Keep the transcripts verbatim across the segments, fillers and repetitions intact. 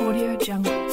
AudioJungle.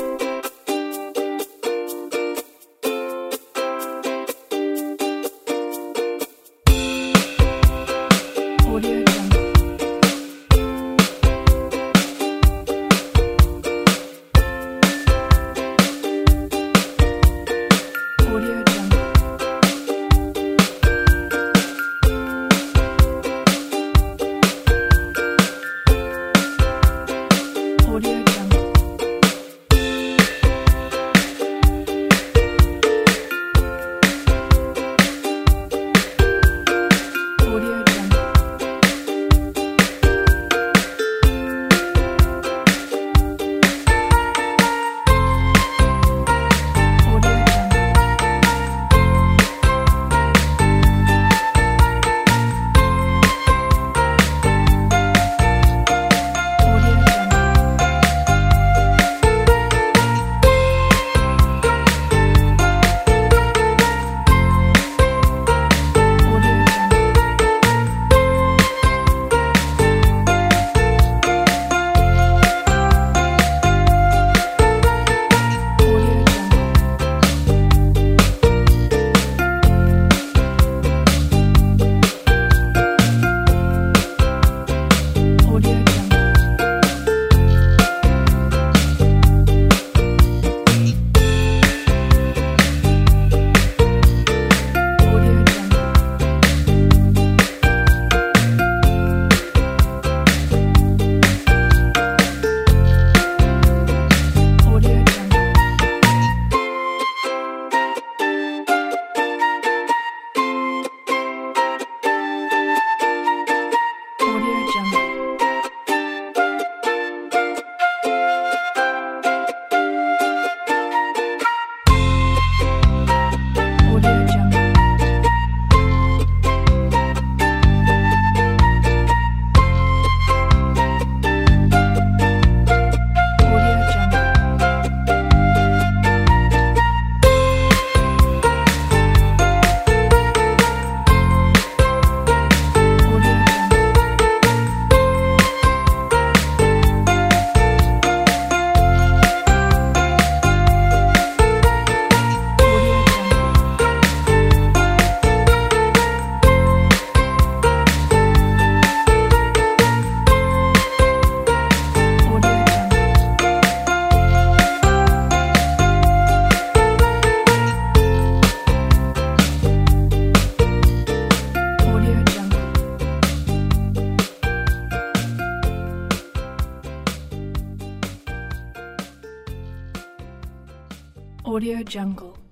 AudioJungle.